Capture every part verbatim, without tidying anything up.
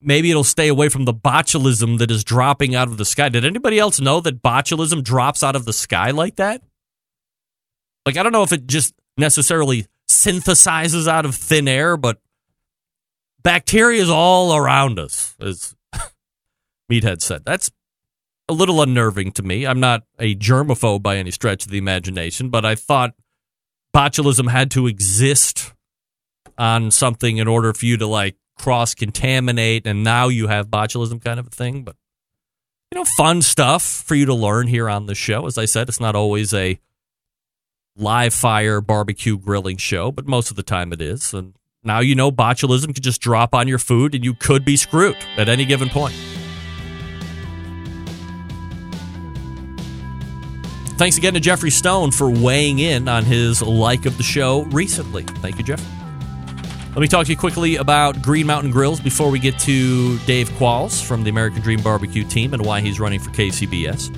maybe it'll stay away from the botulism that is dropping out of the sky. Did anybody else know that botulism drops out of the sky like that? Like, I don't know if it just necessarily synthesizes out of thin air, but bacteria is all around us, as Meathead said. That's a little unnerving to me. I'm not a germaphobe by any stretch of the imagination, but I thought botulism had to exist on something in order for you to, like, cross-contaminate, and now you have botulism kind of a thing. But, you know, fun stuff for you to learn here on the show. As I said, it's not always a live-fire barbecue grilling show, but most of the time it is. And now you know botulism could just drop on your food, and you could be screwed at any given point. Thanks again to Jeffrey Stone for weighing in on his like of the show recently. Thank you, Jeff. Let me talk to you quickly about Green Mountain Grills before we get to Dave Qualls from the American Dream Barbecue team and why he's running for K C B S.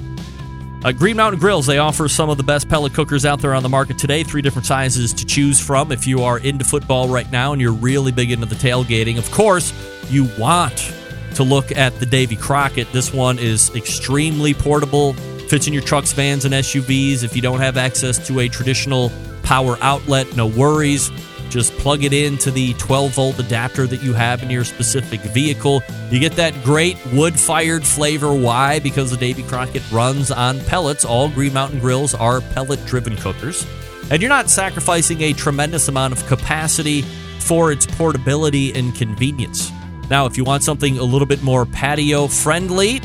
Uh, Green Mountain Grills, they offer some of the best pellet cookers out there on the market today. Three different sizes to choose from if you are into football right now and you're really big into the tailgating. Of course, you want to look at the Davy Crockett. This one is extremely portable. Fits in your trucks, vans, and S U Vs. If you don't have access to a traditional power outlet, no worries. Just plug it into the twelve-volt adapter that you have in your specific vehicle. You get that great wood-fired flavor. Why? Because the Davy Crockett runs on pellets. All Green Mountain Grills are pellet-driven cookers. And you're not sacrificing a tremendous amount of capacity for its portability and convenience. Now, if you want something a little bit more patio-friendly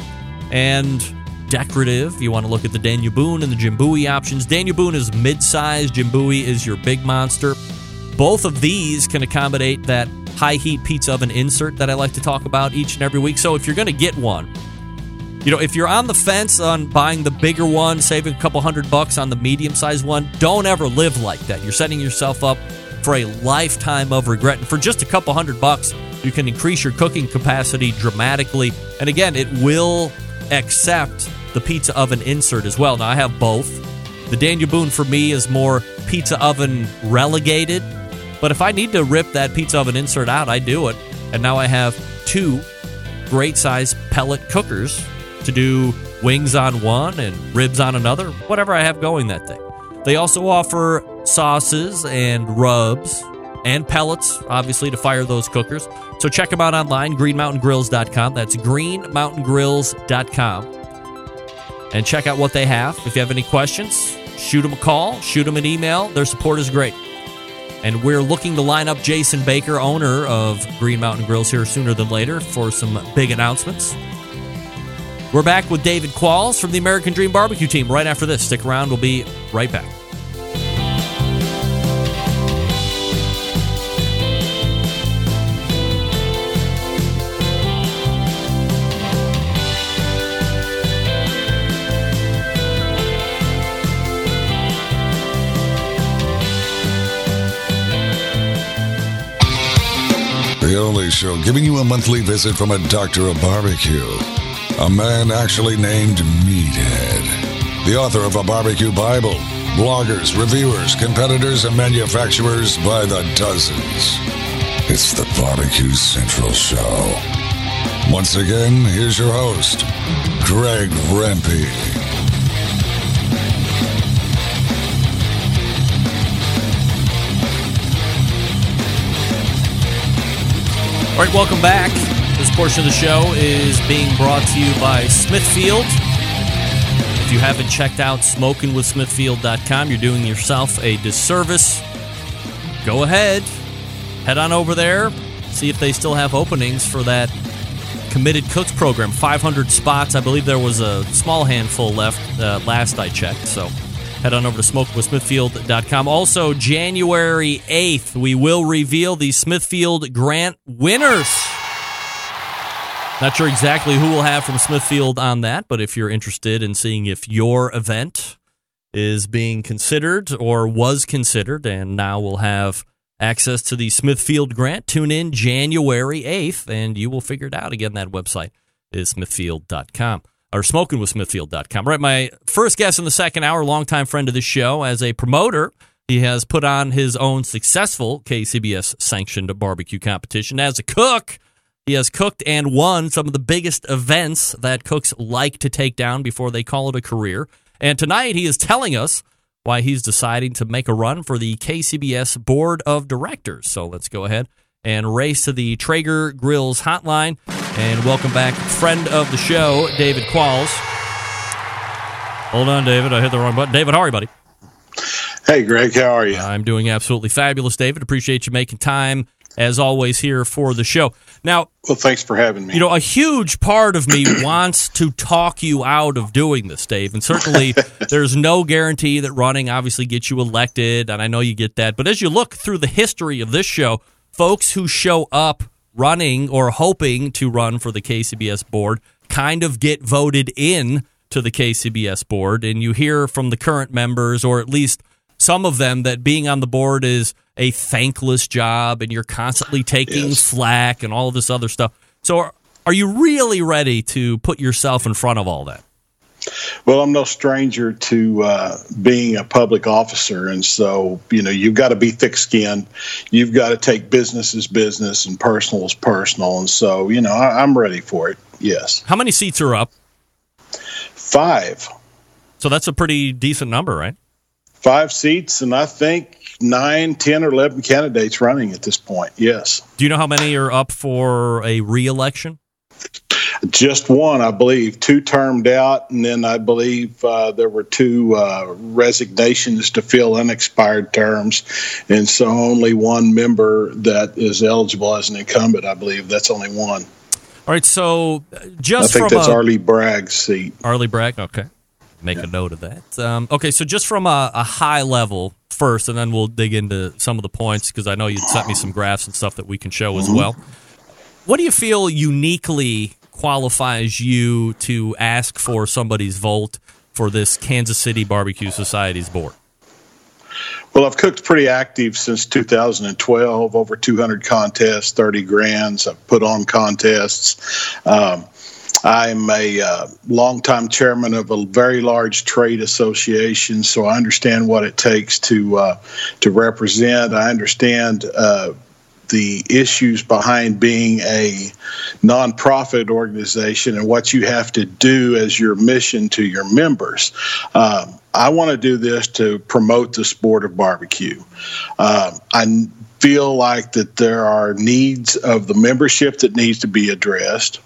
and decorative, you want to look at the Daniel Boone and the Jim Bowie options. Daniel Boone is mid-size, Jim Bowie is your big monster. Both of these can accommodate that high-heat pizza oven insert that I like to talk about each and every week. So if you're going to get one, you know, if you're on the fence on buying the bigger one, saving a couple hundred bucks on the medium-sized one, don't ever live like that. You're setting yourself up for a lifetime of regret. And for just a couple hundred bucks, you can increase your cooking capacity dramatically. And again, it will accept the pizza oven insert as well. Now, I have both. The Daniel Boone for me is more pizza oven relegated, but if I need to rip that pizza oven insert out, I do it. And now I have two great size pellet cookers to do wings on one and ribs on another, whatever I have going that day. They also offer sauces and rubs and pellets, obviously, to fire those cookers. So check them out online, green mountain grills dot com. That's green mountain grills dot com. And check out what they have. If you have any questions, shoot them a call, shoot them an email. Their support is great. And we're looking to line up Jason Baker, owner of Green Mountain Grills, here sooner than later for some big announcements. We're back with David Qualls from the American Dream Barbecue team right after this. Stick around. We'll be right back. Show giving you a monthly visit from a doctor of barbecue, a man actually named Meathead, the author of a barbecue Bible, bloggers, reviewers, competitors, and manufacturers by the dozens. It's the Barbecue Central Show. Once again, here's your host, Greg Rempe. All right, welcome back. This portion of the show is being brought to you by Smithfield. If you haven't checked out smoking with smithfield dot com, you're doing yourself a disservice. Go ahead. Head on over there. See if they still have openings for that committed cooks program. five hundred spots. I believe there was a small handful left uh, last I checked. So head on over to smoke with smithfield dot com. Also, January eighth, we will reveal the Smithfield Grant winners. Not sure exactly who we'll have from Smithfield on that, but if you're interested in seeing if your event is being considered or was considered, and now we'll have access to the Smithfield Grant, tune in January eighth, and you will figure it out. Again, that website is smithfield dot com. or smoking with smithfield dot com. Right, my first guest in the second hour, longtime friend of the show, as a promoter, he has put on his own successful K C B S-sanctioned barbecue competition. As a cook, he has cooked and won some of the biggest events that cooks like to take down before they call it a career. And tonight he is telling us why he's deciding to make a run for the K C B S Board of Directors. So let's go ahead and race to the Traeger Grills hotline and welcome back friend of the show, David Qualls. Hold on, David. I hit the wrong button. David, how are you, buddy? Hey, Greg. How are you? I'm doing absolutely fabulous, David. Appreciate you making time, as always, here for the show. Now, well, thanks for having me. You know, a huge part of me wants to talk you out of doing this, Dave, and certainly there's no guarantee that running obviously gets you elected, and I know you get that. But as you look through the history of this show, folks who show up running or hoping to run for the K C B S board kind of get voted in to the K C B S board, and you hear from the current members, or at least some of them, that being on the board is a thankless job and you're constantly taking yes. flack and all of this other stuff. So are, are you really ready to put yourself in front of all that? Well, I'm no stranger to uh, being a public officer. And so, you know, you've got to be thick skinned. You've got to take business as business and personal as personal. And so, you know, I, I'm ready for it. Yes. How many seats are up? Five. So that's a pretty decent number, right? Five seats, and I think nine, ten, or eleven candidates running at this point, yes. Do you know how many are up for a re-election? Just one, I believe. Two termed out, and then I believe uh, there were two uh, resignations to fill unexpired terms, and so only one member that is eligible as an incumbent, I believe. That's only one. All right, so just from I think from that's a- Arlie Bragg's seat. Arlie Bragg, okay. Make a note of that. Um, okay, so just from a, a high level first, and then we'll dig into some of the points, because I know you sent me some graphs and stuff that we can show as well. What do you feel uniquely qualifies you to ask for somebody's vote for this Kansas City Barbecue Society's board? Well, I've cooked pretty active since two thousand twelve, over two hundred contests, thirty grands. I've put on contests. Um, I'm a uh, longtime chairman of a very large trade association, so I understand what it takes to uh, to represent. I understand uh, the issues behind being a nonprofit organization and what you have to do as your mission to your members. Um, I want to do this to promote the sport of barbecue. Uh, I feel like that there are needs of the membership that needs to be addressed.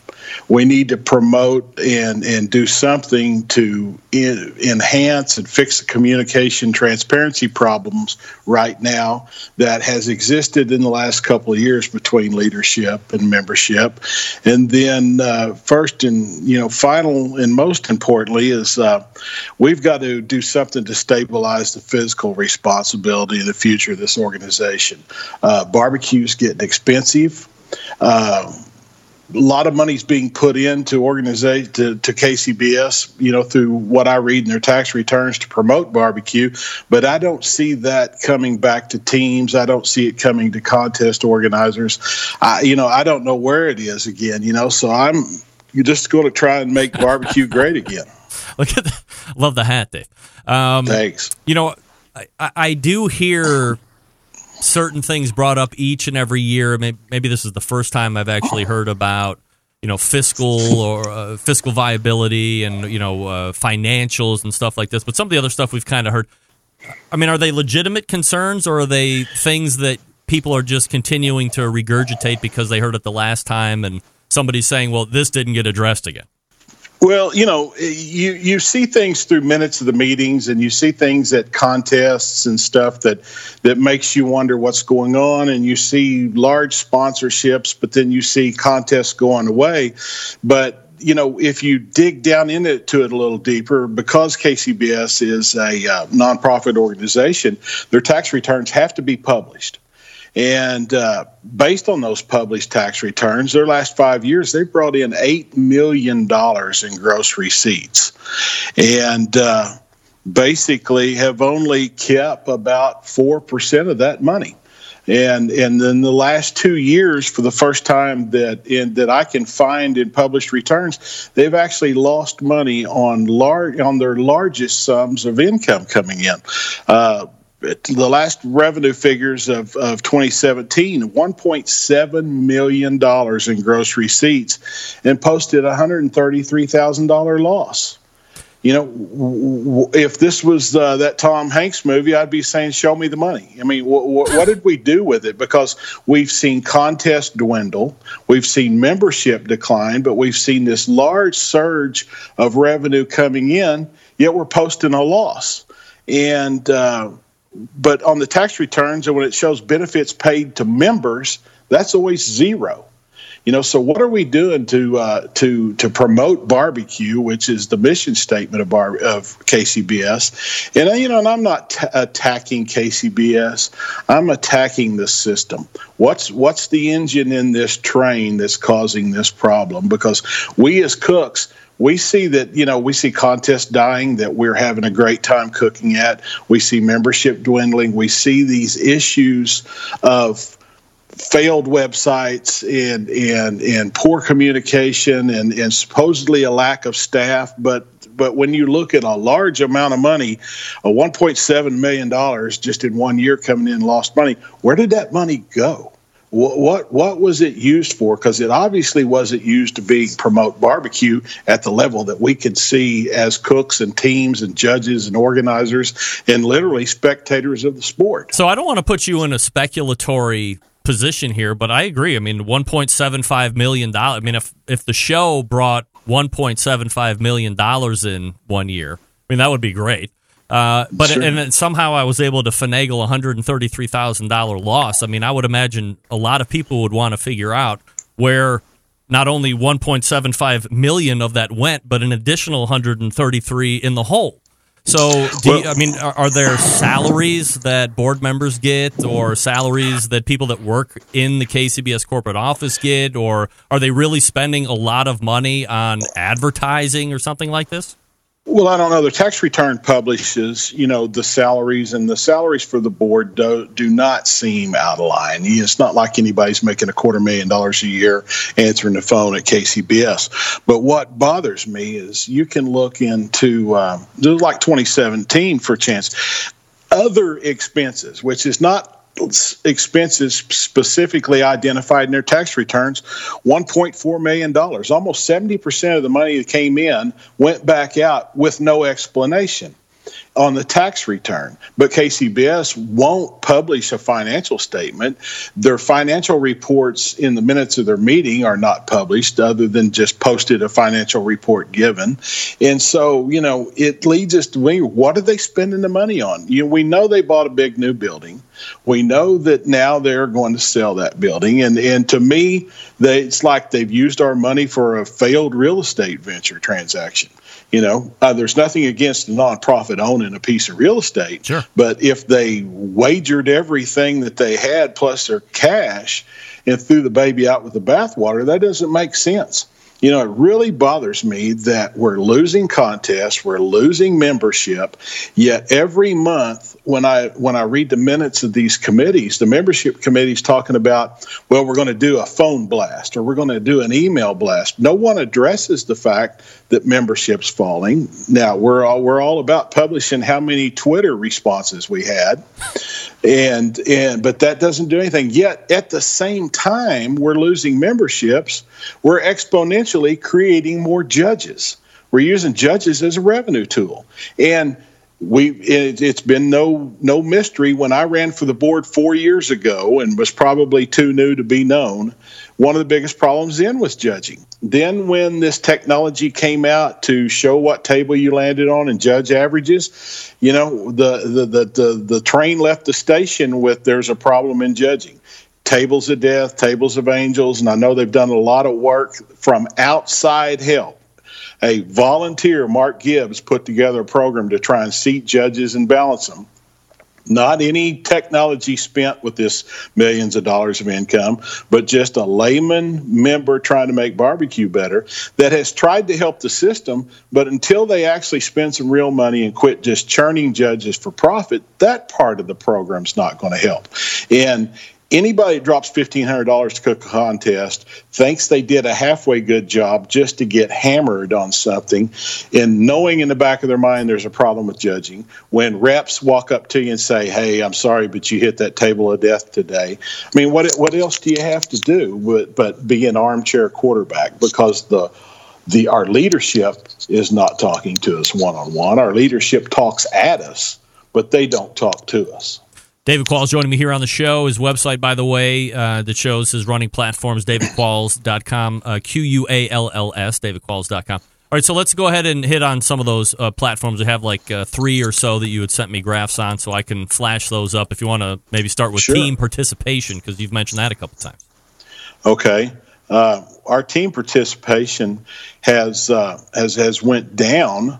We need to promote and, and do something to in, enhance and fix the communication transparency problems right now that has existed in the last couple of years between leadership and membership. And then uh, first and you know final and most importantly is uh, we've got to do something to stabilize the fiscal responsibility in the future of this organization. Uh, barbecue's getting expensive. Uh, A lot of money's being put into organization to, to K C B S, you know, through what I read in their tax returns to promote barbecue, but I don't see that coming back to teams. I don't see it coming to contest organizers. I, you know, I don't know where it is again, you know, so I'm you're just going to try and make barbecue great again. Look at the, love the hat, Dave. Um, Thanks. You know, I, I do hear certain things brought up each and every year. Maybe, maybe this is the first time I've actually heard about, you know, fiscal or uh, fiscal viability and, you know, uh, financials and stuff like this. But some of the other stuff we've kind of heard, I mean, are they legitimate concerns or are they things that people are just continuing to regurgitate because they heard it the last time and somebody's saying, well, this didn't get addressed again? Well, you know, you, you see things through minutes of the meetings and you see things at contests and stuff that, that makes you wonder what's going on, and you see large sponsorships, but then you see contests going away. But you know, if you dig down into it, to it a little deeper, because K C B S is a uh, nonprofit organization, their tax returns have to be published. And uh, based on those published tax returns, their last five years, they brought in eight million dollars in gross receipts. And uh, basically have only kept about four percent of that money. And and in the last two years, for the first time that in, that I can find in published returns, they've actually lost money on large on their largest sums of income coming in. Uh, the last revenue figures of, of twenty seventeen, one point seven million dollars in gross receipts, and posted a one hundred thirty-three thousand dollars loss. You know, if this was uh, that Tom Hanks movie, I'd be saying, show me the money. I mean, wh- wh- what did we do with it? Because we've seen contests dwindle. We've seen membership decline, but we've seen this large surge of revenue coming in, yet we're posting a loss. And uh, but on the tax returns, and when it shows benefits paid to members, that's always zero. You know, so what are we doing to uh, to to promote barbecue, which is the mission statement of bar, of K C B S? And you know, and I'm not t- attacking K C B S. I'm attacking the system. What's what's the engine in this train that's causing this problem? Because we as cooks, we see that, you know, we see contests dying that we're having a great time cooking at. We see membership dwindling. We see these issues of failed websites and and and poor communication and, and supposedly a lack of staff. But but when you look at a large amount of money, a one point seven million dollars just in one year coming in lost money, where did that money go? What what, what was it used for? Because it obviously wasn't used to be promote barbecue at the level that we could see as cooks and teams and judges and organizers and literally spectators of the sport. So I don't want to put you in a speculatory position here, but I agree. I mean, one point seven five million dollars. I mean, if if the show brought one point seven five million dollars in one year, I mean, that would be great. Uh, but sure. and then somehow I was able to finagle a one hundred thirty-three thousand dollars loss. I mean, I would imagine a lot of people would want to figure out where not only one point seven five million dollars of that went, but an additional one hundred thirty-three thousand dollars in the hole. So, do you, I mean, are, are there salaries that board members get, or salaries that people that work in the K C B S corporate office get, or are they really spending a lot of money on advertising or something like this? Well, I don't know. The tax return publishes, you know, the salaries, and the salaries for the board do, do not seem out of line. It's not like anybody's making a quarter million dollars a year answering the phone at K C B S. But what bothers me is you can look into um, like twenty seventeen for a chance. Other expenses, which is not expenses specifically identified in their tax returns, one point four million dollars. Almost seventy percent of the money that came in went back out with no explanation on the tax return. But K C B S won't publish a financial statement. Their financial reports in the minutes of their meeting are not published, other than just posted a financial report given. And so, you know, it leads us to, what are they spending the money on? You know, we know they bought a big new building. We know that now they're going to sell that building. And and to me, they, it's like they've used our money for a failed real estate venture transaction. You know, uh, there's nothing against the nonprofit owning a piece of real estate, sure. But if they wagered everything that they had plus their cash and threw the baby out with the bathwater, that doesn't make sense. You know, it really bothers me that we're losing contests, we're losing membership, yet every month when I when I read the minutes of these committees, the membership committee's talking about, well, we're going to do a phone blast or we're going to do an email blast. No one addresses the fact that membership's falling. Now, we're all, we're all about publishing how many Twitter responses we had, and and but that doesn't do anything. Yet, at the same time, we're losing memberships, we're exponentially creating more judges. We're using judges as a revenue tool, and we it, it's been no no mystery. When I ran for the board four years ago and was probably too new to be known, one of the biggest problems then was judging. Then when this technology came out to show what table you landed on and judge averages, you know, the the the the, the train left the station with there's a problem in judging. Tables of death, tables of angels, and I know they've done a lot of work from outside help. A volunteer, Mark Gibbs, put together a program to try and seat judges and balance them. Not any technology spent with this millions of dollars of income, but just a layman member trying to make barbecue better that has tried to help the system. But until they actually spend some real money and quit just churning judges for profit, that part of the program's not going to help. And Anybody that drops fifteen hundred dollars to cook a contest thinks they did a halfway good job just to get hammered on something, and knowing in the back of their mind there's a problem with judging. When reps walk up to you and say, hey, I'm sorry, but you hit that table of death today. I mean, what what else do you have to do but, but be an armchair quarterback? Because the the our leadership is not talking to us one-on-one. Our leadership talks at us, but they don't talk to us. David Qualls joining me here on the show. His website, by the way, uh, that shows his running platforms, david qualls dot com, uh, Q U A L L S, david qualls dot com. All right, so let's go ahead and hit on some of those uh, platforms. We have like uh, three or so that you had sent me graphs on, so I can flash those up if you want to maybe start with sure. Team participation, because you've mentioned that a couple times. Okay. Uh, our team participation has, uh, has, has went down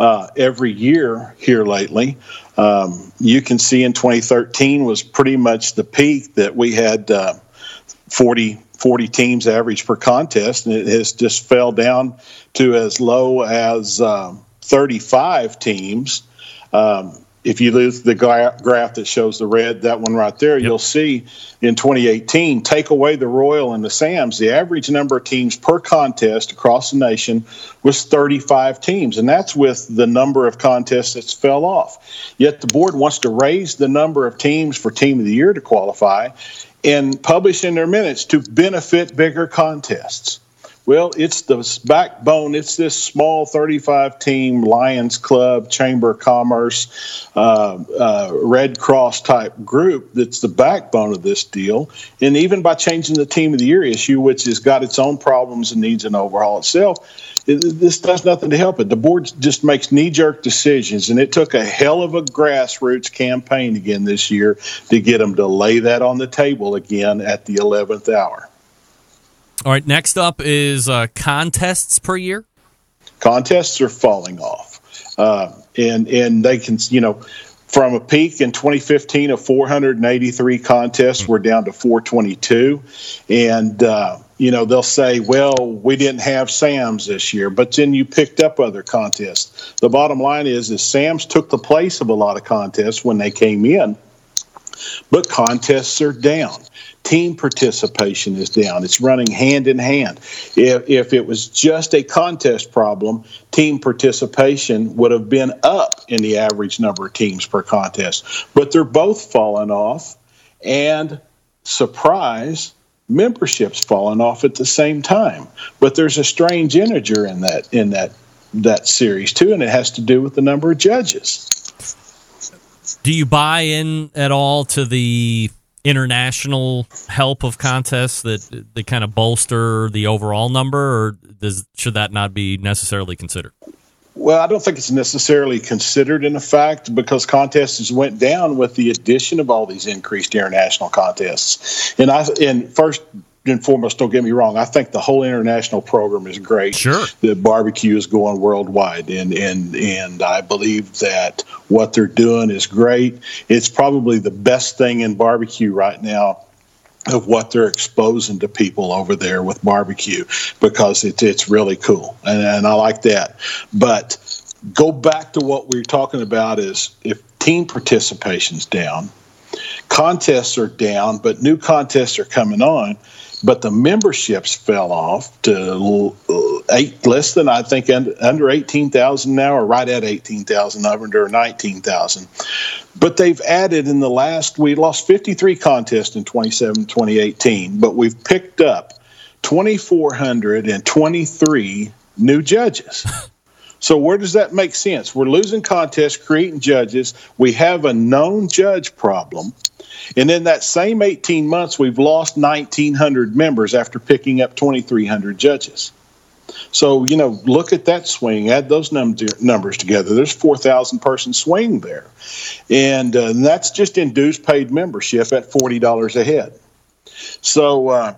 uh, every year here lately. Um, you can see in twenty thirteen was pretty much the peak that we had uh, forty, forty teams average per contest, and it has just fell down to as low as um, thirty-five teams. Um, if you lose the gra- graph that shows the red, that one right there, yep. You'll see in twenty eighteen, take away the Royal and the Sams, the average number of teams per contest across the nation was thirty-five teams, and that's with the number of contests that's fell off. Yet the board wants to raise the number of teams for Team of the Year to qualify and publish in their minutes to benefit bigger contests. Well, it's the backbone. It's this small thirty-five-team Lions Club, Chamber of Commerce, uh, uh, Red Cross-type group that's the backbone of this deal. And even by changing the Team of the Year issue, which has got its own problems and needs an overhaul itself, it, this does nothing to help it. The board just makes knee-jerk decisions, and it took a hell of a grassroots campaign again this year to get them to lay that on the table again at the eleventh hour. All right, next up is uh, contests per year. Contests are falling off. Uh, and and they can, you know, from a peak in twenty fifteen of four hundred eighty-three contests, we're down to four twenty-two. And, uh, you know, they'll say, well, we didn't have Sam's this year, but then you picked up other contests. The bottom line is, is Sam's took the place of a lot of contests when they came in, but contests are down. Team participation is down. It's running hand in hand. If, if it was just a contest problem, team participation would have been up in the average number of teams per contest. But they're both falling off, and surprise, membership's falling off at the same time. But there's a strange integer in that in that that series too, and it has to do with the number of judges. Do you buy in at all to the international help of contests that they kind of bolster the overall number, or does should that not be necessarily considered? Well, I don't think it's necessarily considered in effect, because contests went down with the addition of all these increased international contests. And I, and first and foremost, don't get me wrong, I think the whole international program is great. Sure. The barbecue is going worldwide, and, and, and I believe that what they're doing is great. It's probably the best thing in barbecue right now of what they're exposing to people over there with barbecue, because it's, it's really cool, and, and I like that. But go back to what we were talking about is if team participation's down, contests are down, but new contests are coming on. But the memberships fell off to eight, less than, I think, under eighteen thousand now, or right at eighteen thousand, under nineteen thousand. But they've added in the last, we lost fifty-three contests in twenty eighteen, but we've picked up two thousand four hundred twenty-three new judges. So where does that make sense? We're losing contests, creating judges. We have a known judge problem. And in that same eighteen months, we've lost nineteen hundred members after picking up twenty-three hundred judges. So, you know, look at that swing. Add those num- numbers together. There's four thousand person swing there. And uh, that's just induced paid membership at forty dollars a head. So uh,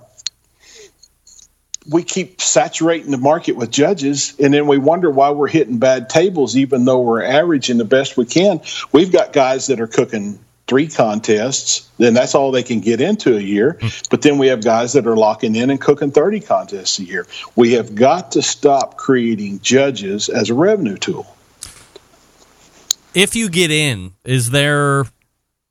we keep saturating the market with judges, and then we wonder why we're hitting bad tables even though we're averaging the best we can. We've got guys that are cooking three contests, then that's all they can get into a year. But then we have guys that are locking in and cooking thirty contests a year. We have got to stop creating judges as a revenue tool. If you get in, is there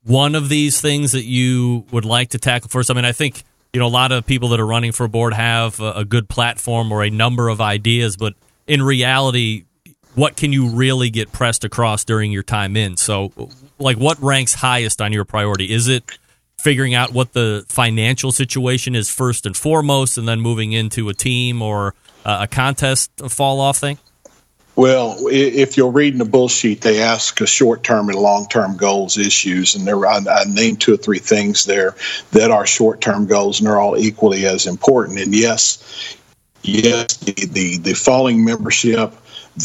one of these things that you would like to tackle first? I mean, I think, you know, a lot of people that are running for a board have a, a good platform or a number of ideas, but in reality, what can you really get pressed across during your time in? So, like, what ranks highest on your priority? Is it figuring out what the financial situation is first and foremost, and then moving into a team or uh, a contest fall-off thing? Well, if you're reading the bull sheet, they ask a short-term and long-term goals issues, and there I, I named two or three things there that are short-term goals, and they're all equally as important. And yes, yes, the the, the falling membership,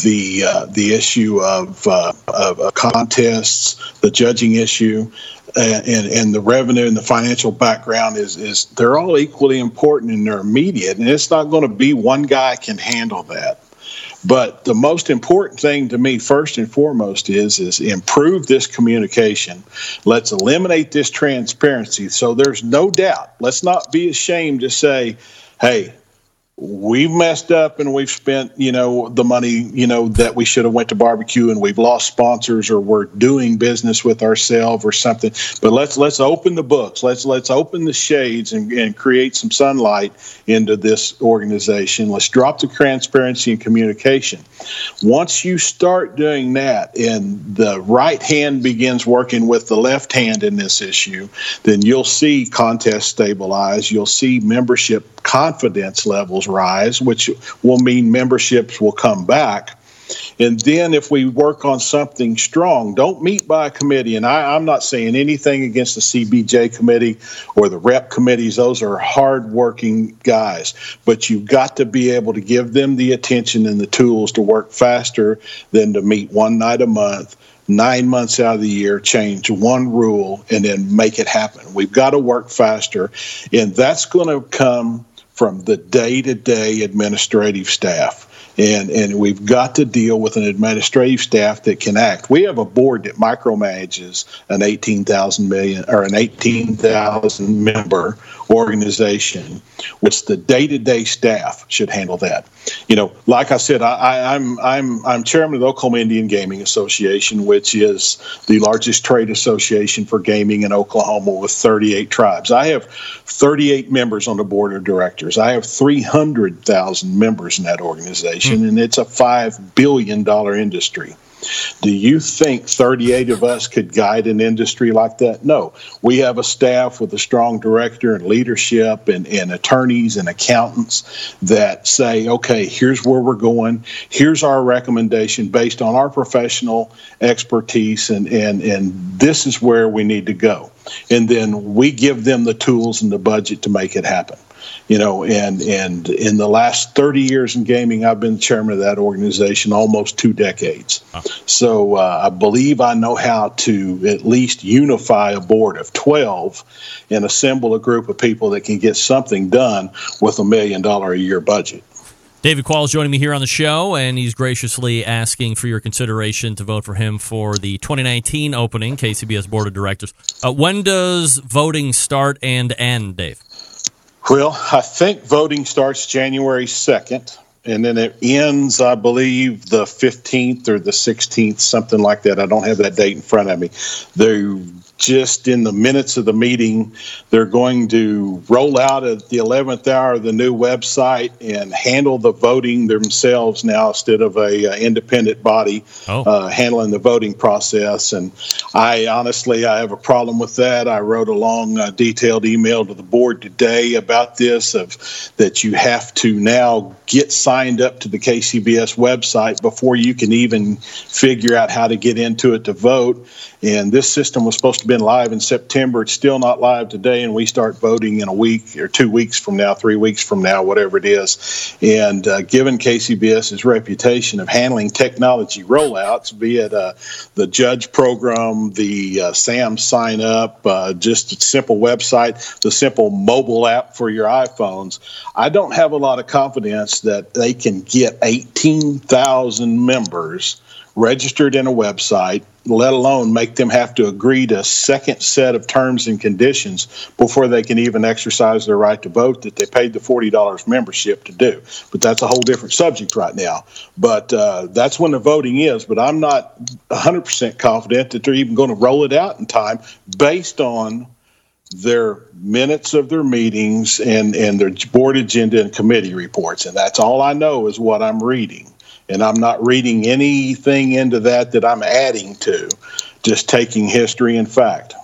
the uh, the issue of, uh, of uh, contests, the judging issue, and, and and the revenue and the financial background is is they're all equally important and they're immediate, and it's not going to be one guy can handle that. But the most important thing to me, first and foremost, is is improve this communication. Let's eliminate this transparency so there's no doubt. Let's not be ashamed to say, hey, we've messed up and we've spent, you know, the money, you know, that we should have went to barbecue, and we've lost sponsors, or we're doing business with ourselves or something. But let's let's open the books. Let's let's open the shades and, and create some sunlight into this organization. Let's drop the transparency and communication. Once you start doing that and the right hand begins working with the left hand in this issue, then you'll see contests stabilize. You'll see membership confidence levels rise, which will mean memberships will come back. And then if we work on something strong, don't meet by a committee. And I, I'm not saying anything against the C B J committee or the rep committees. Those are hardworking guys. But you've got to be able to give them the attention and the tools to work faster than to meet one night a month, nine months out of the year, change one rule, and then make it happen. We've got to work faster. And that's going to come from the day-to-day administrative staff. And and we've got to deal with an administrative staff that can act. We have a board that micromanages an eighteen thousand million or an eighteen thousand member organization, which the day-to-day staff should handle that. You know, like I said, I, I, I'm I'm I'm chairman of the Oklahoma Indian Gaming Association, which is the largest trade association for gaming in Oklahoma with thirty-eight tribes. I have thirty-eight members on the board of directors. I have three hundred thousand members in that organization. And it's a five billion dollars industry. Do you think thirty-eight of us could guide an industry like that? No. We have a staff with a strong director and leadership and, and attorneys and accountants that say, okay, here's where we're going. Here's our recommendation based on our professional expertise, and, and, and this is where we need to go. And then we give them the tools and the budget to make it happen. You know, and and in the last thirty years in gaming, I've been chairman of that organization, almost two decades. Huh. So uh, I believe I know how to at least unify a board of twelve and assemble a group of people that can get something done with a million dollar a year budget. David Qualls joining me here on the show, and he's graciously asking for your consideration to vote for him for the twenty nineteen opening K C B S Board of Directors. Uh, when does voting start and end, Dave? Well, I think voting starts January second, and then it ends, I believe, the fifteenth or the sixteenth, something like that. I don't have that date in front of me. They're just in the minutes of the meeting. They're going to roll out at the eleventh hour the new website and handle the voting themselves now instead of a uh, independent body oh. uh, handling the voting process. And I honestly, I have a problem with that. I wrote a long, uh, detailed email to the board today about this, of that you have to now get signed up to the K C B S website before you can even figure out how to get into it to vote. And this system was supposed to have been live in September. It's still not live today, and we start voting in a week or two weeks from now, three weeks from now, whatever it is. And uh, given K C B S's reputation of handling technology rollouts, be it uh, the judge program, the uh, SAM sign up, uh, just a simple website, the simple mobile app for your iPhones, I don't have a lot of confidence that they can get eighteen thousand members registered in a website, let alone make them have to agree to a second set of terms and conditions before they can even exercise their right to vote that they paid the forty dollars membership to do. But that's a whole different subject right now. But uh, that's when the voting is. But I'm not one hundred percent confident that they're even going to roll it out in time based on their minutes of their meetings and, and their board agenda and committee reports. And that's all I know is what I'm reading. And I'm not reading anything into that that I'm adding to, just taking history and fact.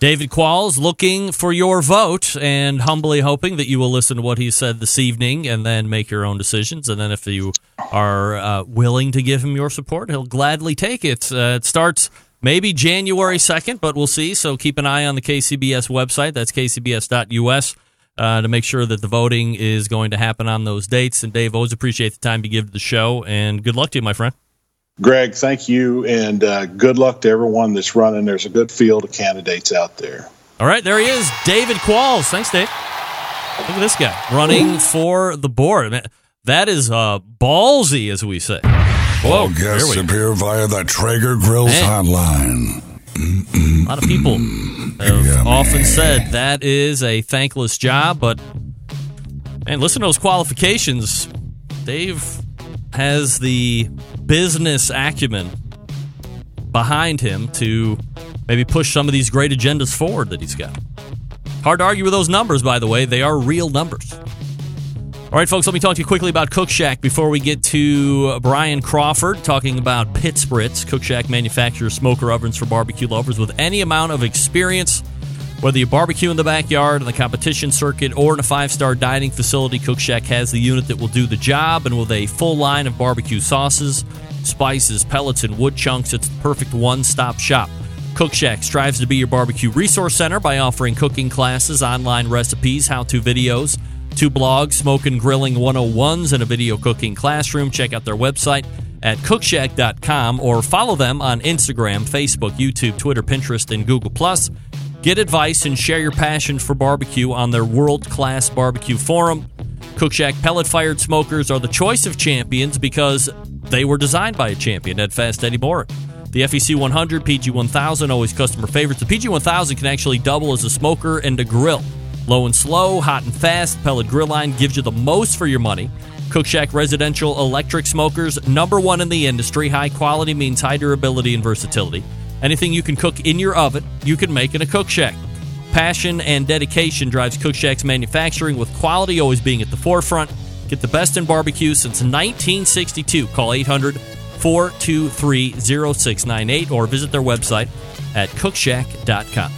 David Qualls, looking for your vote and humbly hoping that you will listen to what he said this evening and then make your own decisions. And then if you are uh, willing to give him your support, he'll gladly take it. Uh, it starts maybe January second, but we'll see. So keep an eye on the K C B S website. That's k c b s dot u s. Uh, to make sure that the voting is going to happen on those dates. And Dave, always appreciate the time you give to the show, and good luck to you, my friend. Greg, thank you, and uh, good luck to everyone that's running. There's a good field of candidates out there. All right, there he is, David Qualls. Thanks, Dave. Look at this guy, running for the board. Man, that is uh, ballsy, as we say. Whoa, All guests appear via the Traeger Grills Man. Hotline. Mm-mm. A lot of people have yeah, often said that is a thankless job, but man, listen to those qualifications. Dave has the business acumen behind him to maybe push some of these great agendas forward that he's got. Hard to argue with those numbers, by the way. They are real numbers. All right, folks, let me talk to you quickly about Cook Shack before we get to Brian Crawford talking about Pit Spritz. Cook Shack manufactures smoker ovens for barbecue lovers with any amount of experience. Whether you barbecue in the backyard, in the competition circuit, or in a five-star dining facility, Cook Shack has the unit that will do the job. And with a full line of barbecue sauces, spices, pellets, and wood chunks, it's the perfect one-stop shop. Cook Shack strives to be your barbecue resource center by offering cooking classes, online recipes, how-to videos, two blogs, Smoke and Grilling one oh ones, and a video cooking classroom. Check out their website at cook shack dot com or follow them on Instagram, Facebook, YouTube, Twitter, Pinterest, and Google+. Get advice and share your passion for barbecue on their world-class barbecue forum. Cook Shack pellet-fired smokers are the choice of champions because they were designed by a champion, Ed Fast Eddie Moore. The F E C one hundred, P G one thousand, always customer favorites. The P G one thousand can actually double as a smoker and a grill. Low and slow, hot and fast, pellet grill line gives you the most for your money. Cook Shack residential electric smokers, number one in the industry. High quality means high durability and versatility. Anything you can cook in your oven, you can make in a Cook Shack. Passion and dedication drives Cook Shack's manufacturing, with quality always being at the forefront. Get the best in barbecue since nineteen sixty-two. Call eight hundred, four two three, zero six nine eight or visit their website at cook shack dot com.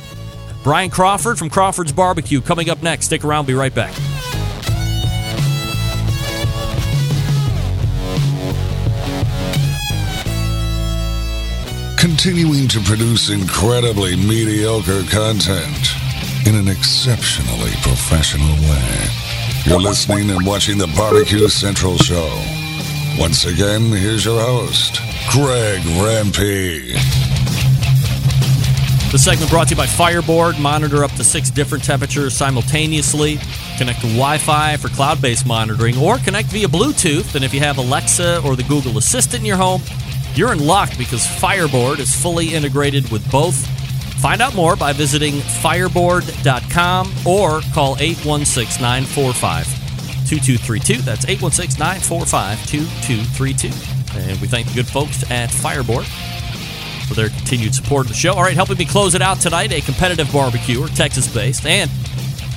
Brian Crawford from Crawford's Barbecue coming up next. Stick around. Be right back. Continuing to produce incredibly mediocre content in an exceptionally professional way. You're listening and watching the Barbecue Central Show. Once again, here's your host, Greg Rampey. This segment brought to you by Fireboard. Monitor up to six different temperatures simultaneously. Connect to Wi-Fi for cloud-based monitoring, or connect via Bluetooth. And if you have Alexa or the Google Assistant in your home, you're in luck because Fireboard is fully integrated with both. Find out more by visiting fireboard dot com or call eight one six, nine four five, two two three two. That's eight one six, nine four five, two two three two. And we thank the good folks at Fireboard for their continued support of the show. All right, helping me close it out tonight, a competitive barbecuer, Texas-based, and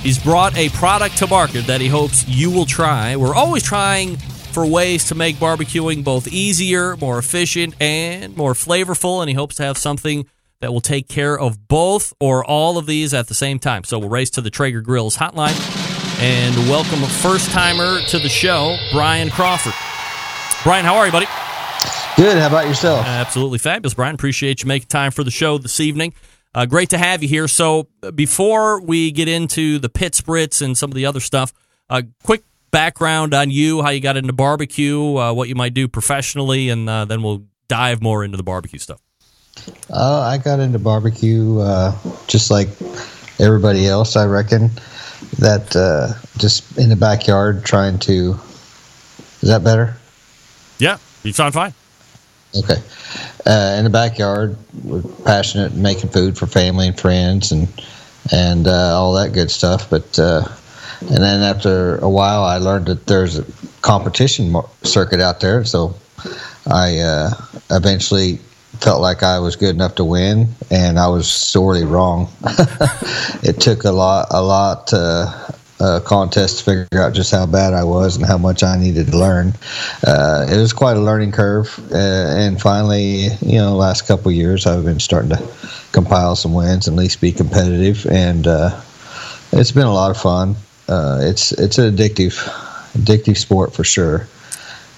he's brought a product to market that he hopes you will try. We're always trying for ways to make barbecuing both easier, more efficient, and more flavorful, and he hopes to have something that will take care of both or all of these at the same time. So we'll race to the Traeger Grills hotline and welcome a first-timer to the show, Brian Crawford. Brian, how are you, buddy? Good. How about yourself? Absolutely fabulous, Brian. Appreciate you making time for the show this evening. Uh, great to have you here. So before we get into the Pit Spritz and some of the other stuff, a uh, quick background on you, how you got into barbecue, uh, what you might do professionally, and uh, then we'll dive more into the barbecue stuff. Uh, I got into barbecue uh, just like everybody else, I reckon, that uh, just in the backyard trying to – is that better? Yeah, you sound fine. Okay. Uh, in the backyard, we're passionate and making food for family and friends and and uh, all that good stuff. But uh, and then after a while, I learned that there's a competition circuit out there. So I uh, eventually felt like I was good enough to win, and I was sorely wrong. It took a lot, a lot. Uh, Uh, contest to figure out just how bad I was and how much I needed to learn. Uh, it was quite a learning curve, uh, and finally, you know, last couple of years I've been starting to compile some wins and at least be competitive, and uh, it's been a lot of fun. Uh, it's it's an addictive, addictive sport for sure.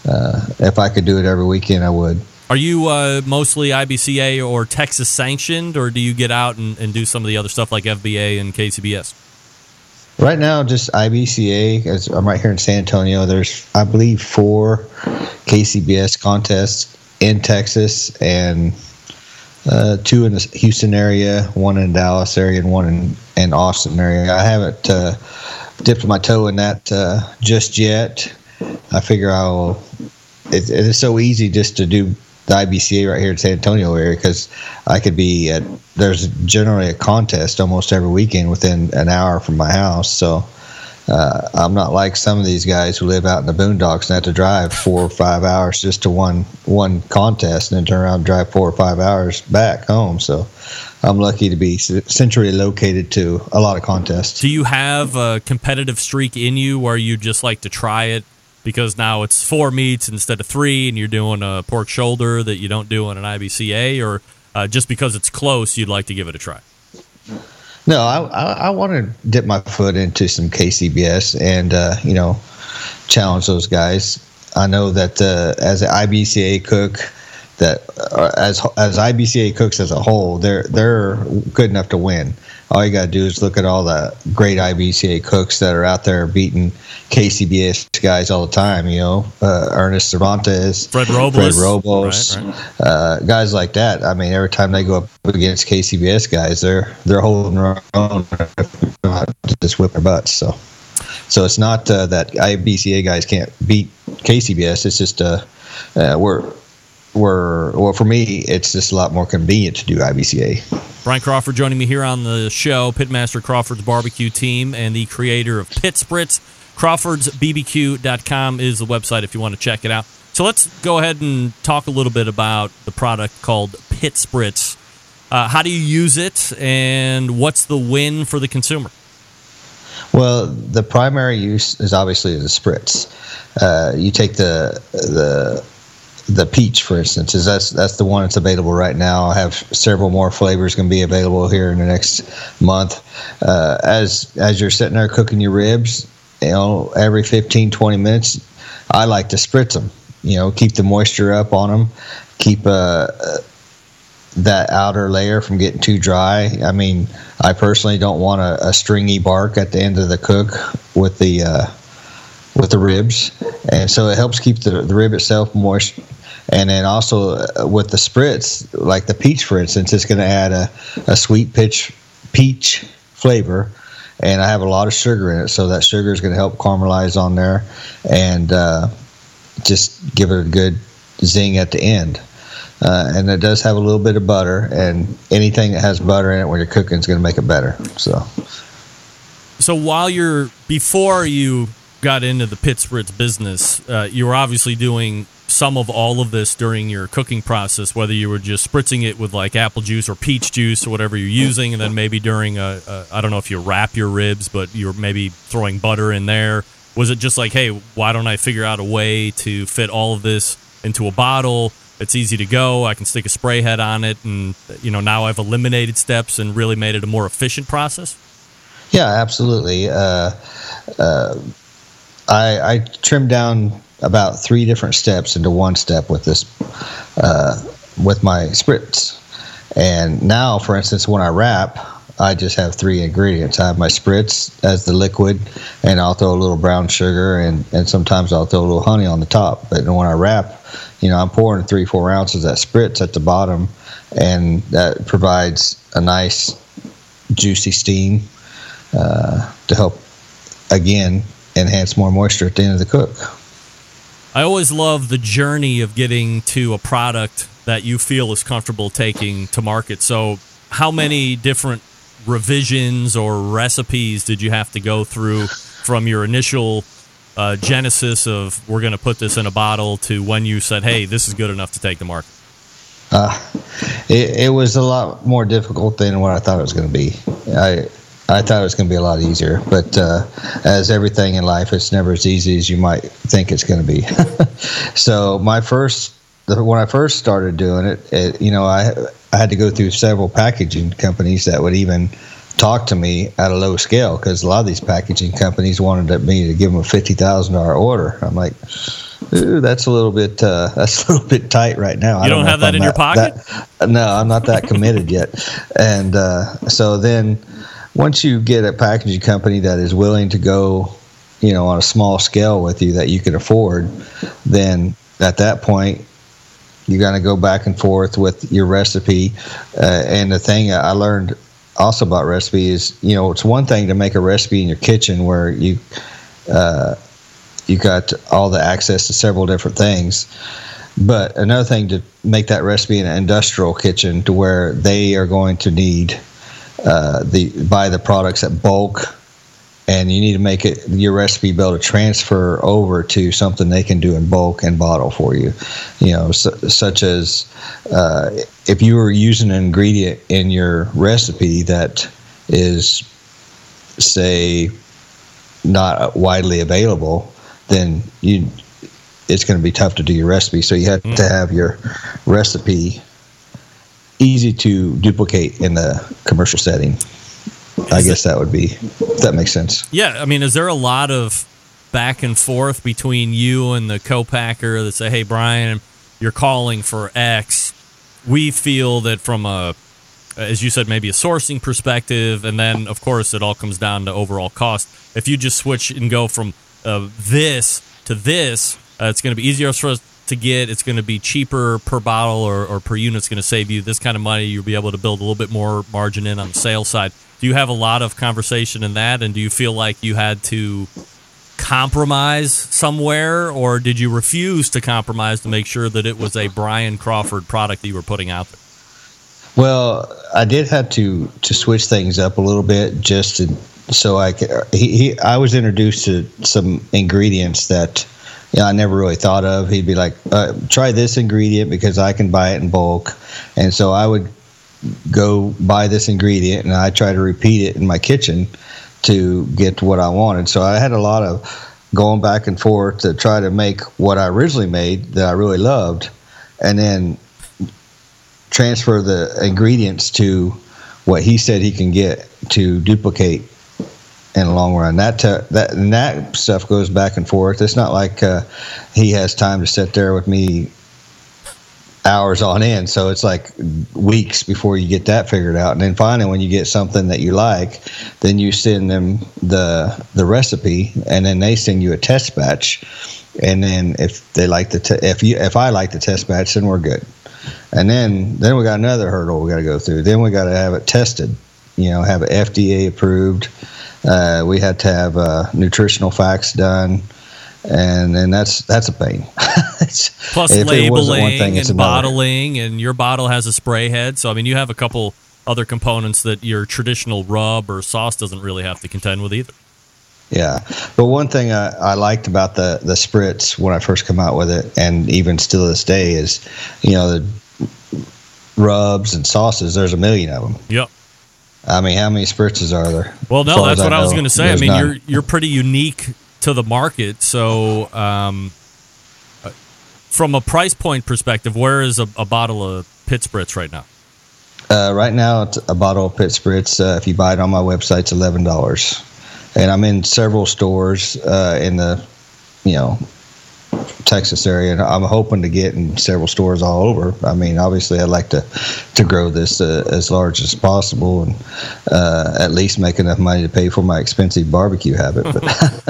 Uh, if I could do it every weekend, I would. Are you uh, mostly I B C A or Texas sanctioned, or do you get out and, and do some of the other stuff like F B A and K C B S? Right now, just I B C A, as I'm right here in San Antonio. There's, I believe, four K C B S contests in Texas, and uh, two in the Houston area, one in Dallas area, and one in, in Austin area. I haven't uh, dipped my toe in that uh, just yet. I figure I'll it, – it's so easy just to do the I B C A right here in San Antonio area, because I could be at – there's generally a contest almost every weekend within an hour from my house. So uh, I'm not like some of these guys who live out in the boondocks and have to drive four or five hours just to one one contest and then turn around and drive four or five hours back home. So I'm lucky to be centrally located to a lot of contests. Do you have a competitive streak in you where you just like to try it? Because now it's four meats instead of three, and you're doing a pork shoulder that you don't do on an I B C A, or uh, just because it's close, you'd like to give it a try? No, I, I, I want to dip my foot into some K C B S and, uh, you know, challenge those guys. I know that uh, as an I B C A cook, that uh, as as I B C A cooks as a whole, they're they're good enough to win. All you got to do is look at all the great I B C A cooks that are out there beating K C B S guys all the time, you know, uh, Ernest Cervantes, Fred Robles, Fred Robles right, right. Uh, guys like that. I mean, every time they go up against K C B S guys, they're they're holding their own, just whip their butts. So, so it's not uh, that I B C A guys can't beat K C B S. It's just uh, uh, we're We're, well, for me, it's just a lot more convenient to do I B C A. Brian Crawford joining me here on the show, Pitmaster Crawford's Barbecue Team and the creator of Pit Spritz. Crawfords B B Q dot com is the website if you want to check it out. So let's go ahead and talk a little bit about the product called Pit Spritz. Uh, how do you use it, and what's the win for the consumer? Well, the primary use is obviously the spritz. Uh, you take the the... The peach, for instance, is that's that's the one that's available right now. I have several more flavors going to be available here in the next month. Uh, as as you're sitting there cooking your ribs, you know, every fifteen, twenty minutes, I like to spritz them. You know, keep the moisture up on them, keep uh, that outer layer from getting too dry. I mean, I personally don't want a, a stringy bark at the end of the cook with the uh, with the ribs, and so it helps keep the, the rib itself moist. And then also with the spritz, like the peach, for instance, it's going to add a, a sweet peach, peach flavor. And I have a lot of sugar in it, so that sugar is going to help caramelize on there and uh, just give it a good zing at the end. Uh, and it does have a little bit of butter, and anything that has butter in it when you're cooking is going to make it better. So, so while you're before you got into the Pit Spritz business, uh, you were obviously doing some of all of this during your cooking process, whether you were just spritzing it with like apple juice or peach juice or whatever you're using, and then maybe during a, a I don't know if you wrap your ribs, but you're maybe throwing butter in there. Was it just like, hey, why don't I figure out a way to fit all of this into a bottle? It's easy to go. I can stick a spray head on it, and you know, now I've eliminated steps and really made it a more efficient process. Yeah, absolutely. Uh, uh, I, I trimmed down about three different steps into one step with this, uh, with my spritz. And now, for instance, when I wrap, I just have three ingredients. I have my spritz as the liquid, and I'll throw a little brown sugar, and, and sometimes I'll throw a little honey on the top. But when I wrap, you know, I'm pouring three, four ounces of that spritz at the bottom, and that provides a nice juicy steam uh, to help, again, enhance more moisture at the end of the cook. I always love the journey of getting to a product that you feel is comfortable taking to market. So how many different revisions or recipes did you have to go through from your initial uh, genesis of we're going to put this in a bottle to when you said, hey, this is good enough to take to market? Uh, it, it was a lot more difficult than what I thought it was going to be. I I thought it was going to be a lot easier, but uh, as everything in life, it's never as easy as you might think it's going to be. So my first, when I first started doing it, it, you know, I I had to go through several packaging companies that would even talk to me at a low scale, because a lot of these packaging companies wanted me to give them a fifty thousand dollars order. I'm like, ooh, that's a little bit uh, that's a little bit tight right now. You I don't, don't have that I'm in that, your pocket? That, no, I'm not that committed yet. And uh, so then once you get a packaging company that is willing to go, you know, on a small scale with you that you can afford, then at that point you're going to go back and forth with your recipe. Uh, and the thing I learned also about recipe is, you know, it's one thing to make a recipe in your kitchen where you uh, – you got all the access to several different things. But another thing to make that recipe in an industrial kitchen to where they are going to need uh, the buy the products at bulk, and you need to make it your recipe be able to transfer over to something they can do in bulk and bottle for you. You know, su- such as uh, if you were using an ingredient in your recipe that is, say, not widely available, then you, it's going to be tough to do your recipe. So you have mm. to have your recipe easy to duplicate in the commercial setting. Is I guess it, that would be, if that makes sense. Yeah, I mean, is there a lot of back and forth between you and the co-packer that say, hey, Brian, you're calling for X. We feel that from a, as you said, maybe a sourcing perspective, and then, of course, it all comes down to overall cost. If you just switch and go from Uh, this to this, uh, it's going to be easier for us to get. It's going to be cheaper per bottle or, or per unit. It's going to save you this kind of money. You'll be able to build a little bit more margin in on the sales side. Do you have a lot of conversation in that, and do you feel like you had to compromise somewhere, or did you refuse to compromise to make sure that it was a Brian Crawford product that you were putting out there? Well, I did have to, to switch things up a little bit just to So I, he, he, I was introduced to some ingredients that, you know, I never really thought of. He'd be like, uh, try this ingredient because I can buy it in bulk. And so I would go buy this ingredient, and I try to repeat it in my kitchen to get what I wanted. So I had a lot of going back and forth to try to make what I originally made that I really loved, and then transfer the ingredients to what he said he can get to duplicate in the long run. That t- that and that stuff goes back and forth. It's not like uh, he has time to sit there with me hours on end. So it's like weeks before you get that figured out. And then finally, when you get something that you like, then you send them the the recipe, and then they send you a test batch. And then if they like the te- if you if I like the test batch, then we're good. And then then we got another hurdle we got to go through. Then we got to have it tested. You know, have it F D A approved. Uh, we had to have uh, nutritional facts done, and then that's that's a pain. Plus labeling one thing, and bottling, and your bottle has a spray head. So, I mean, you have a couple other components that your traditional rub or sauce doesn't really have to contend with either. Yeah, but one thing I, I liked about the, the spritz when I first come out with it, and even still to this day, is, you know, the rubs and sauces, there's a million of them. Yep. I mean, how many spritzes are there? Well, no, that's what I, I was going to say. I mean, none. you're you're pretty unique to the market. So, um, from a price point perspective, where is a, a bottle of Pit Spritz right now? Uh, right now, it's a bottle of Pit Spritz, uh, if you buy it on my website, it's eleven dollars, and I'm in several stores uh, in the, you know, Texas area, and I'm hoping to get in several stores all over. I mean, obviously, I'd like to, to grow this uh, as large as possible, and uh, at least make enough money to pay for my expensive barbecue habit. But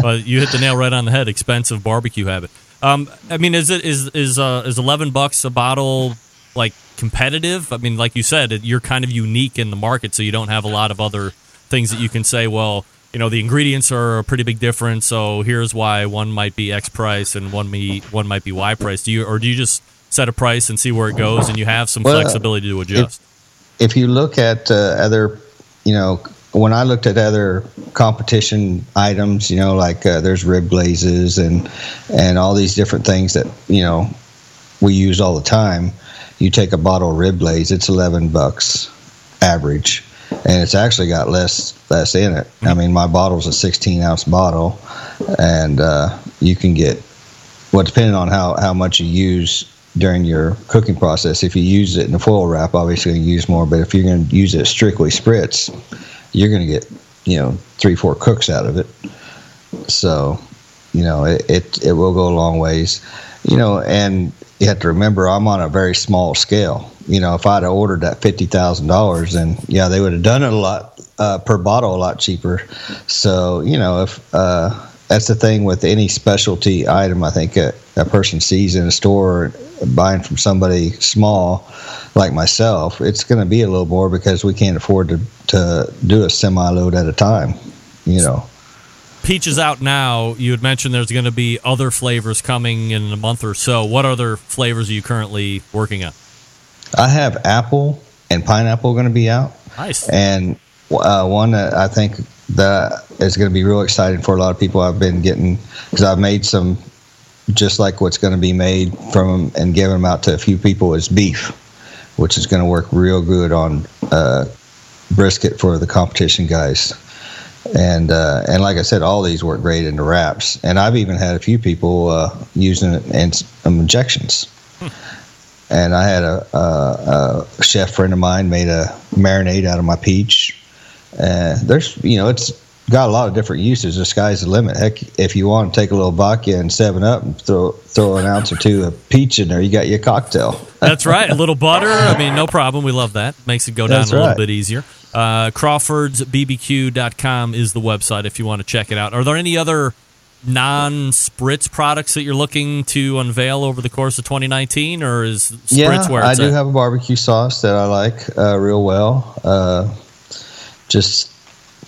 uh, you hit the nail right on the head. Expensive barbecue habit. Um, I mean, is it is is uh, is eleven bucks a bottle like competitive? I mean, like you said, you're kind of unique in the market, so you don't have a lot of other things that you can say. Well, you know, the ingredients are a pretty big difference, so here's why one might be X price and one me one might be Y price. Do you or do you just set a price and see where it goes, and you have some well, flexibility to adjust? If, if you look at uh, other, you know, when I looked at other competition items, you know, like uh, there's rib glazes and and all these different things that, you know, we use all the time. You take a bottle of rib glaze, it's eleven bucks average, and it's actually got less less in it. I mean, my bottle's a sixteen ounce bottle, and uh, you can get, well, depending on how, how much you use during your cooking process. If you use it in a foil wrap, obviously you use more, but if you're going to use it strictly spritz, you're going to get, you know, three, four cooks out of it. So, you know, it, it, it will go a long ways, you know, and you have to remember I'm on a very small scale. You know, if I'd have ordered that fifty thousand dollars, then yeah, they would have done it a lot, uh, per bottle, a lot cheaper. So, you know, if, uh, that's the thing with any specialty item, I think a, a person sees in a store buying from somebody small like myself, it's going to be a little more because we can't afford to, to do a semi-load at a time, you know. Peach is out now. You had mentioned there's going to be other flavors coming in a month or so. What other flavors are you currently working on? I have apple and pineapple going to be out. Nice. And uh, one that I think that is going to be real exciting for a lot of people. I've been getting, because I've made some just like what's going to be made from them and given them out to a few people, is beef, which is going to work real good on uh, brisket for the competition guys. And uh, and like I said, all these work great in the wraps. And I've even had a few people uh, using it in some injections. Hmm. And I had a, a, a chef friend of mine made a marinade out of my peach. Uh, there's, you know, it's got a lot of different uses. The sky's the limit. Heck, if you want to take a little vodka and seven up and throw throw an ounce or two of peach in there, you got your cocktail. That's right. A little butter. I mean, no problem. We love that. Makes it go down That's a right. little bit easier. Uh, Crawfords B B Q dot com is the website if you want to check it out. Are there any other non-spritz products that you're looking to unveil over the course of twenty nineteen, or is spritz yeah, where it's I do at? Have a barbecue sauce that I like uh, real well. Uh, just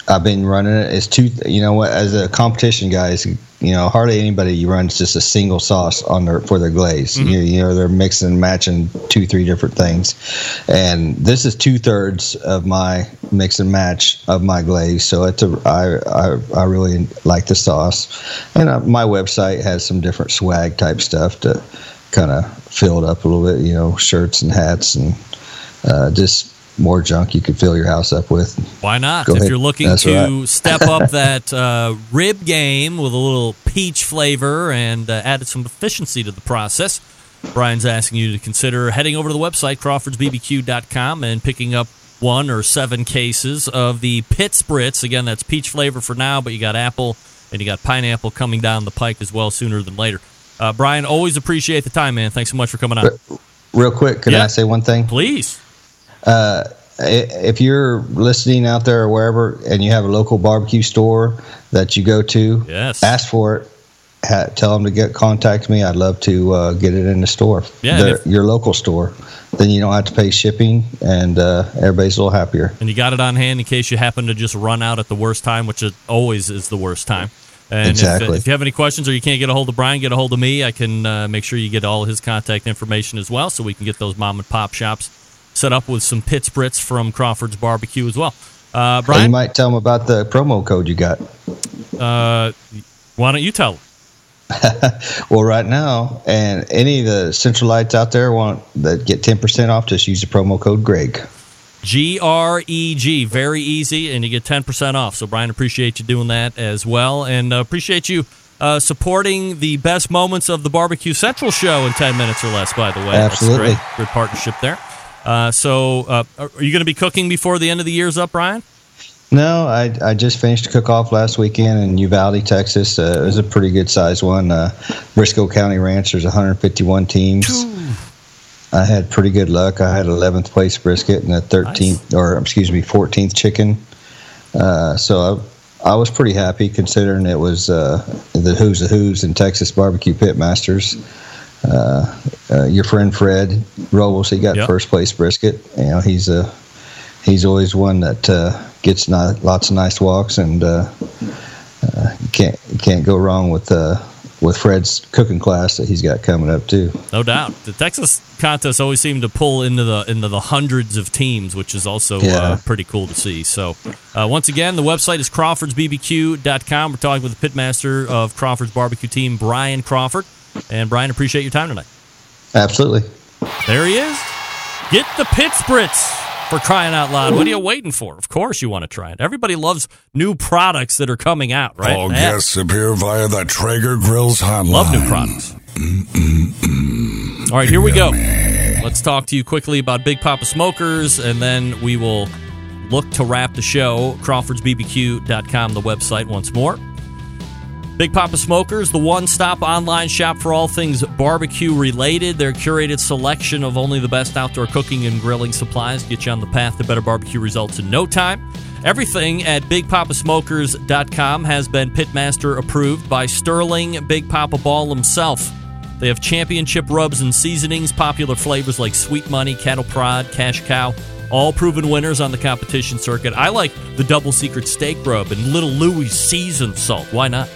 I've been running it. It's two, you know, as a competition guys, you know, hardly anybody runs just a single sauce on their for their glaze. Mm-hmm. You, you know, they're mixing and matching two, three different things. And this is two thirds of my mix and match of my glaze. So it's a, I, I, I really like the sauce. And I, my website has some different swag type stuff to kind of fill it up a little bit, you know, shirts and hats and uh, just more junk you could fill your house up with. Why not? Go if ahead. You're looking That's to right. step up that uh, rib game with a little peach flavor and uh, added some efficiency to the process, Brian's asking you to consider heading over to the website, Crawfords B B Q dot com, and picking up one or seven cases of the Pit Spritz. Again, that's peach flavor for now, but you got apple and you got pineapple coming down the pike as well sooner than later. Uh, Brian, always appreciate the time, man. Thanks so much for coming on. Real quick, can yeah. I say one thing? Please. Uh, if you're listening out there or wherever and you have a local barbecue store that you go to, yes. ask for it. Ha- tell them to get contact me. I'd love to uh, get it in the store, yeah, the, if, your local store. Then you don't have to pay shipping, and uh, everybody's a little happier. And you got it on hand in case you happen to just run out at the worst time, which is, always is the worst time. And exactly. if, if you have any questions or you can't get a hold of Brian, get a hold of me. I can uh, make sure you get all his contact information as well so we can get those mom-and-pop shops set up with some Pit Spritz from Crawford's Barbecue as well. Uh, Brian? You might tell them about the promo code you got. Uh, why don't you tell them? Well, right now, and any of the Central Lights out there want that get ten percent off, just use the promo code Greg. G R E G. Very easy, and you get ten percent off. So, Brian, appreciate you doing that as well, and uh, appreciate you Uh, supporting the best moments of the Barbecue Central show in ten minutes or less, by the way. Absolutely. That's great, good partnership there. Uh, so, uh, are you going to be cooking before the end of the year's up, Brian? No, I, I just finished a cook-off last weekend in Uvalde, Texas. Uh, it was a pretty good-sized one. Uh, Briscoe County Ranch, there's one hundred fifty-one teams. I had pretty good luck. I had eleventh place brisket and a thirteenth, nice. or excuse me, fourteenth chicken. Uh, so I, I was pretty happy considering it was uh, the who's the who's in Texas barbecue pitmasters. Uh, uh, your friend Fred Robles, he got yep. first place brisket. You know, he's a he's always one that uh, gets not, lots of nice walks, and uh, uh, can't can't go wrong with uh, with Fred's cooking class that he's got coming up too. No doubt, the Texas contests always seem to pull into the into the hundreds of teams, which is also yeah. uh, pretty cool to see. So, uh, once again, the website is Crawfords B B Q dot com. We're talking with the pitmaster of Crawford's Barbecue Team, Brian Crawford, and Brian, appreciate your time tonight. Absolutely. There he is. Get the Pit Spritz. For crying out loud, what are you waiting for? Of course you want to try it. Everybody loves new products that are coming out, right? Oh, yeah. Yes, appear via the Traeger Grills hotline. Love new products. Mm-mm-mm. All right, here Yummy. we go. Let's talk to you quickly about Big Papa Smokers, and then we will look to wrap the show. Crawfords B B Q dot com, the website once more. Big Papa Smokers, the one-stop online shop for all things barbecue-related. Their curated selection of only the best outdoor cooking and grilling supplies get you on the path to better barbecue results in no time. Everything at Big Papa Smokers dot com has been Pitmaster approved by Sterling Big Papa Ball himself. They have championship rubs and seasonings, popular flavors like Sweet Money, Cattle Prod, Cash Cow, all proven winners on the competition circuit. I like the Double Secret Steak Rub and Little Louie's Seasoned Salt. Why not?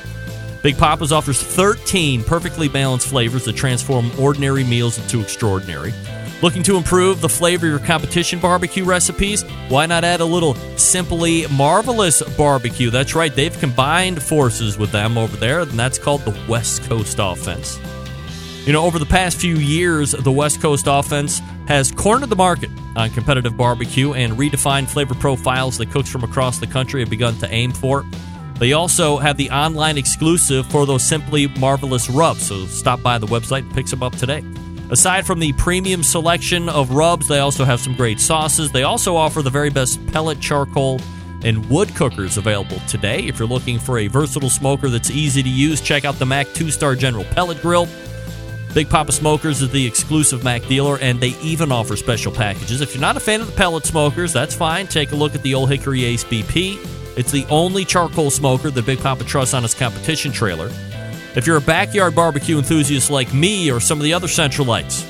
Big Papa's offers thirteen perfectly balanced flavors that transform ordinary meals into extraordinary. Looking to improve the flavor of your competition barbecue recipes? Why not add a little Simply Marvelous Barbecue? That's right, they've combined forces with them over there, and that's called the West Coast Offense. You know, over the past few years, the West Coast Offense has cornered the market on competitive barbecue, and redefined flavor profiles that cooks from across the country have begun to aim for. They also have the online exclusive for those Simply Marvelous rubs, so stop by the website and pick some up today. Aside from the premium selection of rubs, they also have some great sauces. They also offer the very best pellet, charcoal, and wood cookers available today. If you're looking for a versatile smoker that's easy to use, check out the Mack two-star General Pellet Grill. Big Papa Smokers is the exclusive Mack dealer, and they even offer special packages. If you're not a fan of the pellet smokers, that's fine. Take a look at the Old Hickory Ace B P. It's the only charcoal smoker that Big Papa trusts on his competition trailer. If you're a backyard barbecue enthusiast like me or some of the other Centralites,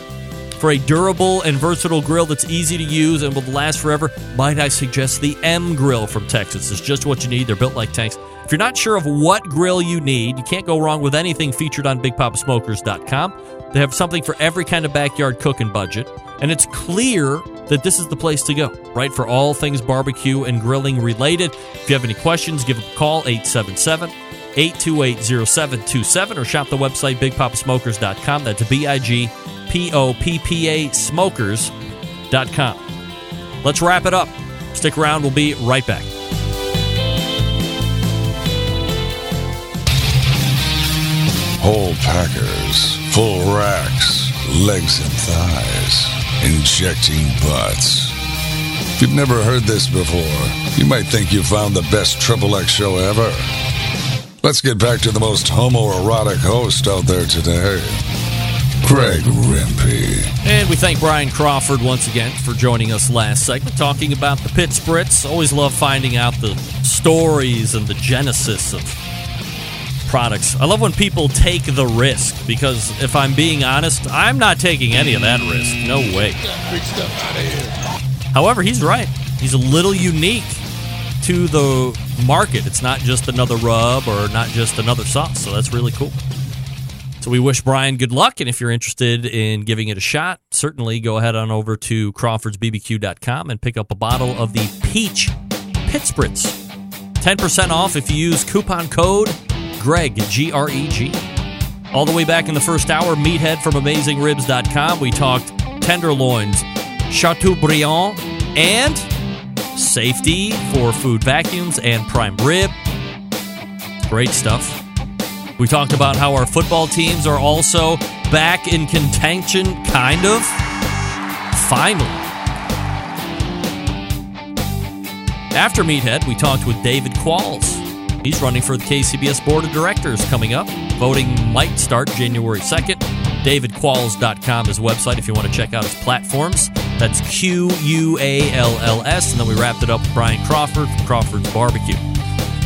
for a durable and versatile grill that's easy to use and will last forever, might I suggest the M Grill from Texas. It's just what you need. They're built like tanks. If you're not sure of what grill you need, you can't go wrong with anything featured on Big Papa Smokers dot com. They have something for every kind of backyard cooking budget, and it's clear that this is the place to go, right, for all things barbecue and grilling related. If you have any questions, give them a call, eight seven seven, eight two eight, zero seven two seven, or shop the website, Big Papa Smokers dot com. That's B I G P O P P A Smokers dot com. Let's wrap it up. Stick around. We'll be right back. Whole packers, full racks, legs and thighs. Injecting butts. If you've never heard this before, you might think you found the best Triple X show ever. Let's get back to the most homoerotic host out there today, Greg Rempe. And we thank Brian Crawford once again for joining us last segment, talking about the Pit Spritz. Always love finding out the stories and the genesis of products. I love when people take the risk, because if I'm being honest, I'm not taking any of that risk. No way. However, he's right. He's a little unique to the market. It's not just another rub or not just another sauce, so that's really cool. So we wish Brian good luck, and if you're interested in giving it a shot, certainly go ahead on over to Crawfords B B Q dot com and pick up a bottle of the Peach Pit Spritz. ten percent off if you use coupon code Greg, G R E G. All the way back in the first hour, Meathead from Amazing Ribs dot com. We talked tenderloins, Chateaubriand, and safety for food vacuums and prime rib. Great stuff. We talked about how our football teams are also back in contention, kind of. Finally. After Meathead, we talked with David Qualls. He's running for the K C B S Board of Directors coming up. Voting might start January second. David Qualls dot com is his website if you want to check out his platforms. That's Q U A L L S. And then we wrapped it up with Brian Crawford from Crawford's Barbecue.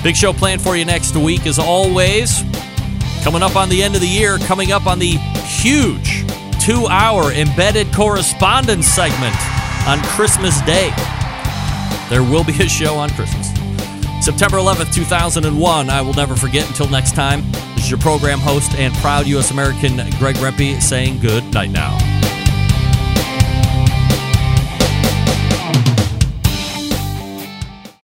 Big show planned for you next week, as always. Coming up on the end of the year, coming up on the huge two-hour embedded correspondence segment on Christmas Day. There will be a show on Christmas. September eleventh, two thousand one. I will never forget. Until next time, this is your program host and proud U S American Greg Rempe saying good night now.